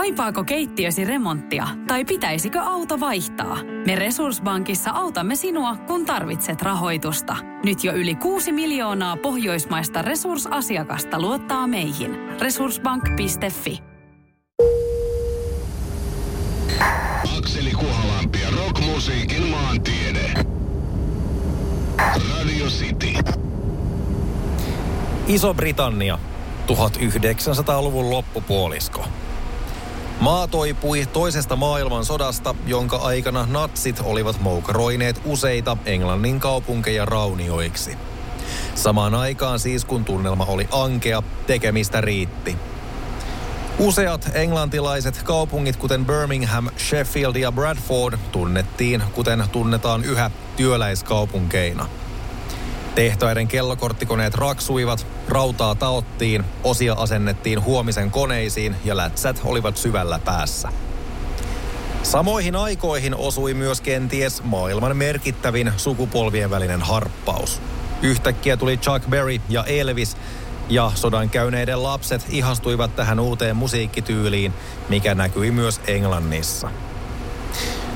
Kaipaako keittiösi remonttia tai pitäisikö auto vaihtaa? Me Resursbankissa autamme sinua, kun tarvitset rahoitusta. Nyt jo yli 6 miljoonaa pohjoismaista resursasiakasta luottaa meihin. Resursbank.fi. Akseli Kuhalampia, rockmusiikin maantiede. Radio City. Iso-Britannia, 1900-luvun loppupuolisko. Maa toipui toisesta maailmansodasta, jonka aikana natsit olivat moukaroineet useita Englannin kaupunkeja raunioiksi. Samaan aikaan siis, kun tunnelma oli ankea, tekemistä riitti. Useat englantilaiset kaupungit, kuten Birmingham, Sheffield ja Bradford, tunnettiin, kuten tunnetaan yhä, työläiskaupunkeina. Tehtaiden kellokorttikoneet raksuivat, rautaa taottiin, osia asennettiin huomisen koneisiin ja lätsät olivat syvällä päässä. Samoihin aikoihin osui myös kenties maailman merkittävin sukupolvien välinen harppaus. Yhtäkkiä tuli Chuck Berry ja Elvis, ja sodan käyneiden lapset ihastuivat tähän uuteen musiikkityyliin, mikä näkyi myös Englannissa.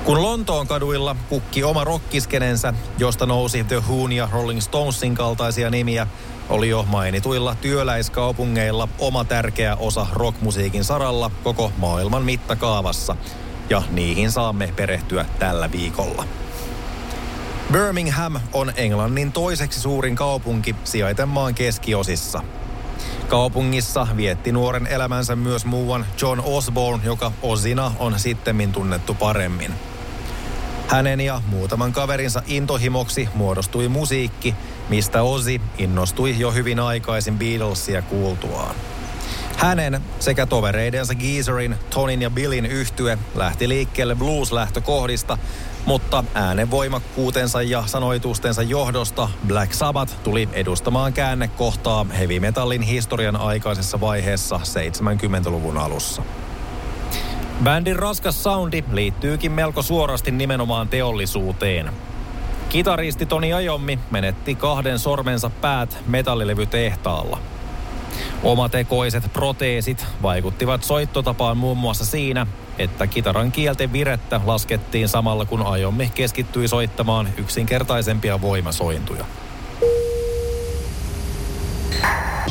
Kun Lontoon kaduilla kukki oma rockiskenensä, josta nousi The Whon ja Rolling Stonesin kaltaisia nimiä, oli jo mainituilla työläiskaupungeilla oma tärkeä osa rockmusiikin saralla koko maailman mittakaavassa. Ja niihin saamme perehtyä tällä viikolla. Birmingham on Englannin toiseksi suurin kaupunki sijaitemaan keskiosissa. Kaupungissa vietti nuoren elämänsä myös muuan John Osborne, joka Ozzyna on sittemmin tunnettu paremmin. Hänen ja muutaman kaverinsa intohimoksi muodostui musiikki, mistä Ozzy innostui jo hyvin aikaisin Beatlesia kuultuaan. Hänen sekä tovereidensa Geezerin, Tonin ja Billin yhtye lähti liikkeelle blues-lähtökohdista, mutta äänen voimakkuutensa ja sanoitustensa johdosta Black Sabbath tuli edustamaan käännekohtaa heavy metallin historian aikaisessa vaiheessa 70-luvun alussa. Bändin raskas soundi liittyykin melko suorasti nimenomaan teollisuuteen. Kitaristi Tony Iommi menetti 2 sormensa päät metallilevytehtaalla. Omatekoiset proteesit vaikuttivat soittotapaan muun muassa siinä, että kitaran kielten virettä laskettiin samalla kun Iommi keskittyi soittamaan yksinkertaisempia voimasointuja.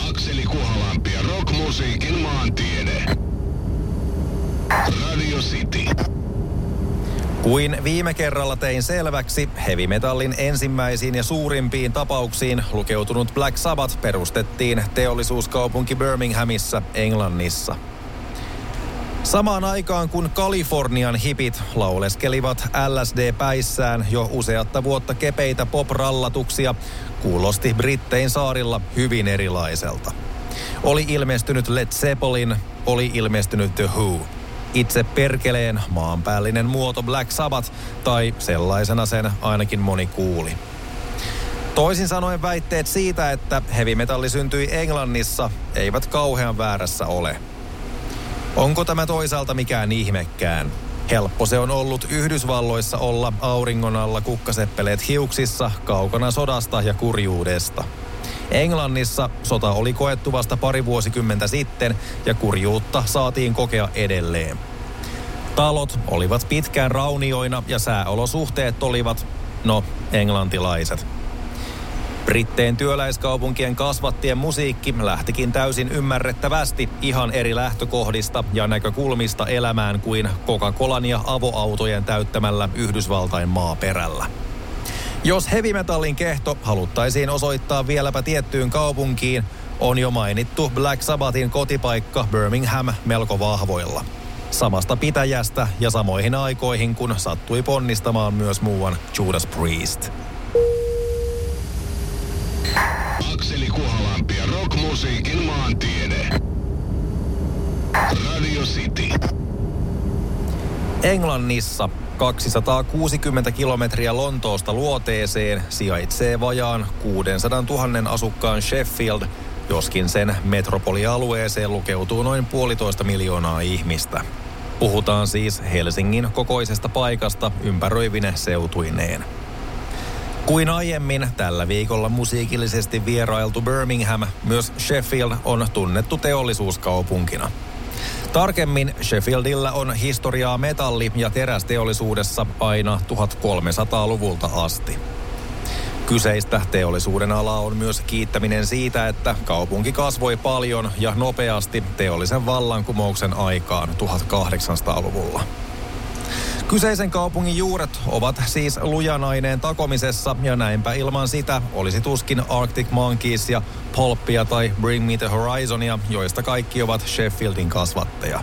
Akseli Kuhalampia, rockmusiikin maantiede. Radio City. Kuin viime kerralla tein selväksi, heavy metallin ensimmäisiin ja suurimpiin tapauksiin lukeutunut Black Sabbath perustettiin teollisuuskaupunki Birminghamissa, Englannissa. Samaan aikaan kun Kalifornian hipit lauleskelivat LSD-päissään jo useatta vuotta kepeitä pop-rallatuksia, kuulosti Brittein saarilla hyvin erilaiselta. Oli ilmestynyt Led Zeppelin, oli ilmestynyt The Who. Itse perkeleen maanpäällinen muoto Black Sabbath, tai sellaisena sen ainakin moni kuuli. Toisin sanoen väitteet siitä, että heavy metalli syntyi Englannissa, eivät kauhean väärässä ole. Onko tämä toisaalta mikään ihmekään? Helppo se on ollut Yhdysvalloissa olla auringon alla kukkaseppeleet hiuksissa, kaukana sodasta ja kurjuudesta. Englannissa sota oli koettu vasta pari vuosikymmentä sitten ja kurjuutta saatiin kokea edelleen. Talot olivat pitkään raunioina ja sääolosuhteet olivat, englantilaiset. Brittein työläiskaupunkien kasvattien musiikki lähtikin täysin ymmärrettävästi ihan eri lähtökohdista ja näkökulmista elämään kuin Coca-Colan ja avoautojen täyttämällä Yhdysvaltain maaperällä. Jos heavy metallin kehto haluttaisiin osoittaa vieläpä tiettyyn kaupunkiin, on jo mainittu Black Sabbathin kotipaikka Birmingham melko vahvoilla. Samasta pitäjästä ja samoihin aikoihin, kun sattui ponnistamaan myös muuan Judas Priest. Akseli Kuhalampia, rockmusiikin maantiede. Radio City. Englannissa 260 kilometriä Lontoosta luoteeseen sijaitsee vajaan 600 000 asukkaan Sheffield, joskin sen metropolialueeseen lukeutuu noin 1,5 miljoonaa ihmistä. Puhutaan siis Helsingin kokoisesta paikasta ympäröivine seutuineen. Kuin aiemmin tällä viikolla musiikillisesti vierailtu Birmingham, myös Sheffield on tunnettu teollisuuskaupunkina. Tarkemmin Sheffieldillä on historiaa metalli- ja terästeollisuudessa aina 1300-luvulta asti. Kyseistä teollisuuden alaa on myös kiittäminen siitä, että kaupunki kasvoi paljon ja nopeasti teollisen vallankumouksen aikaan 1800-luvulla. Kyseisen kaupungin juuret ovat siis lujan aineen takomisessa ja näinpä ilman sitä olisi tuskin Arctic Monkeys ja Pulpia tai Bring Me The Horizonia, joista kaikki ovat Sheffieldin kasvatteja.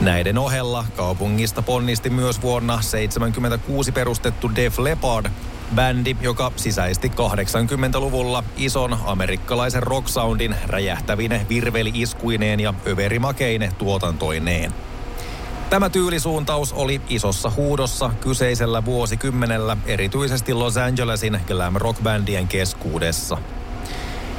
Näiden ohella kaupungista ponnisti myös vuonna 1976 perustettu Def Leppard, bändi, joka sisäisti 80-luvulla ison amerikkalaisen rocksoundin räjähtävine virveli-iskuineen ja överimakeine tuotantoineen. Tämä tyylisuuntaus oli isossa huudossa kyseisellä vuosikymmenellä erityisesti Los Angelesin glam rock-bändien keskuudessa.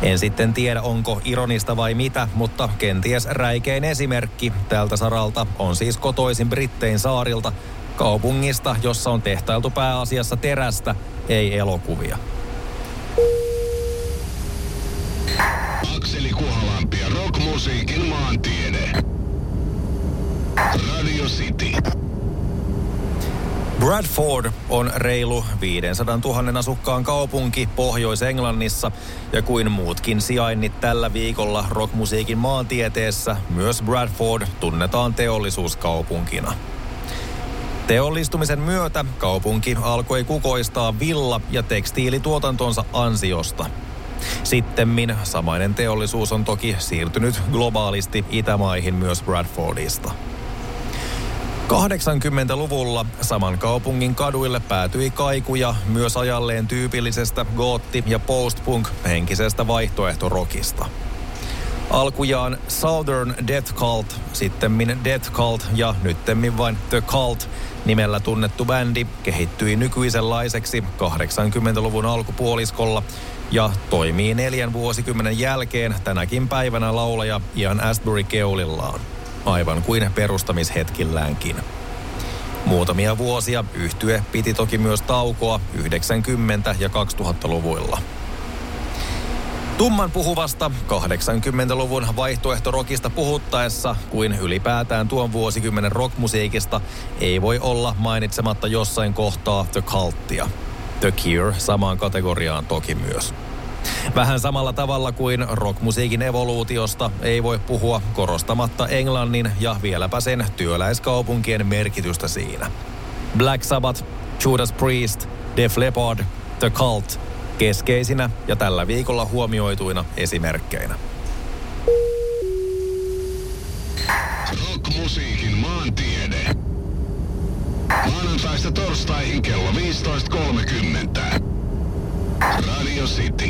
En sitten tiedä, onko ironista vai mitä, mutta kenties räikein esimerkki tältä saralta on siis kotoisin Brittein saarilta, kaupungista, jossa on tehtailtu pääasiassa terästä, ei elokuvia. Akseli Kuhalampia, rockmusiikin maantiede. Radio City. Bradford on reilu 500 000 asukkaan kaupunki Pohjois-Englannissa ja kuin muutkin sijainnit tällä viikolla rockmusiikin maantieteessä, myös Bradford tunnetaan teollisuuskaupunkina. Teollistumisen myötä kaupunki alkoi kukoistaa villa- ja tekstiilituotantonsa ansiosta. Sittemmin samainen teollisuus on toki siirtynyt globaalisti itämaihin myös Bradfordista. 80-luvulla saman kaupungin kaduille päätyi kaikuja myös ajalleen tyypillisestä gootti- ja postpunk-henkisestä vaihtoehtorokista. Alkujaan Southern Death Cult, sittemmin Death Cult ja nyttemmin vain The Cult nimellä tunnettu bändi kehittyi nykyisenlaiseksi 80-luvun alkupuoliskolla ja toimii 4 vuosikymmenen jälkeen tänäkin päivänä laulaja Ian Astbury-keulillaan, aivan kuin perustamishetkelläänkin. Muutamia vuosia yhtye piti toki myös taukoa 90- ja 2000-luvuilla. Tumman puhuvasta 80-luvun vaihtoehtorokista puhuttaessa, kuin ylipäätään tuon vuosikymmenen rockmusiikista, ei voi olla mainitsematta jossain kohtaa The Cultia. The Cure samaan kategoriaan toki myös. Vähän samalla tavalla kuin rockmusiikin evoluutiosta ei voi puhua korostamatta Englannin ja vieläpä sen työläiskaupunkien merkitystä siinä. Black Sabbath, Judas Priest, Def Leppard, The Cult keskeisinä ja tällä viikolla huomioituina esimerkkeinä. Rockmusiikin maantiede. Maanantaista torstaihin kello 15.30. Radio City.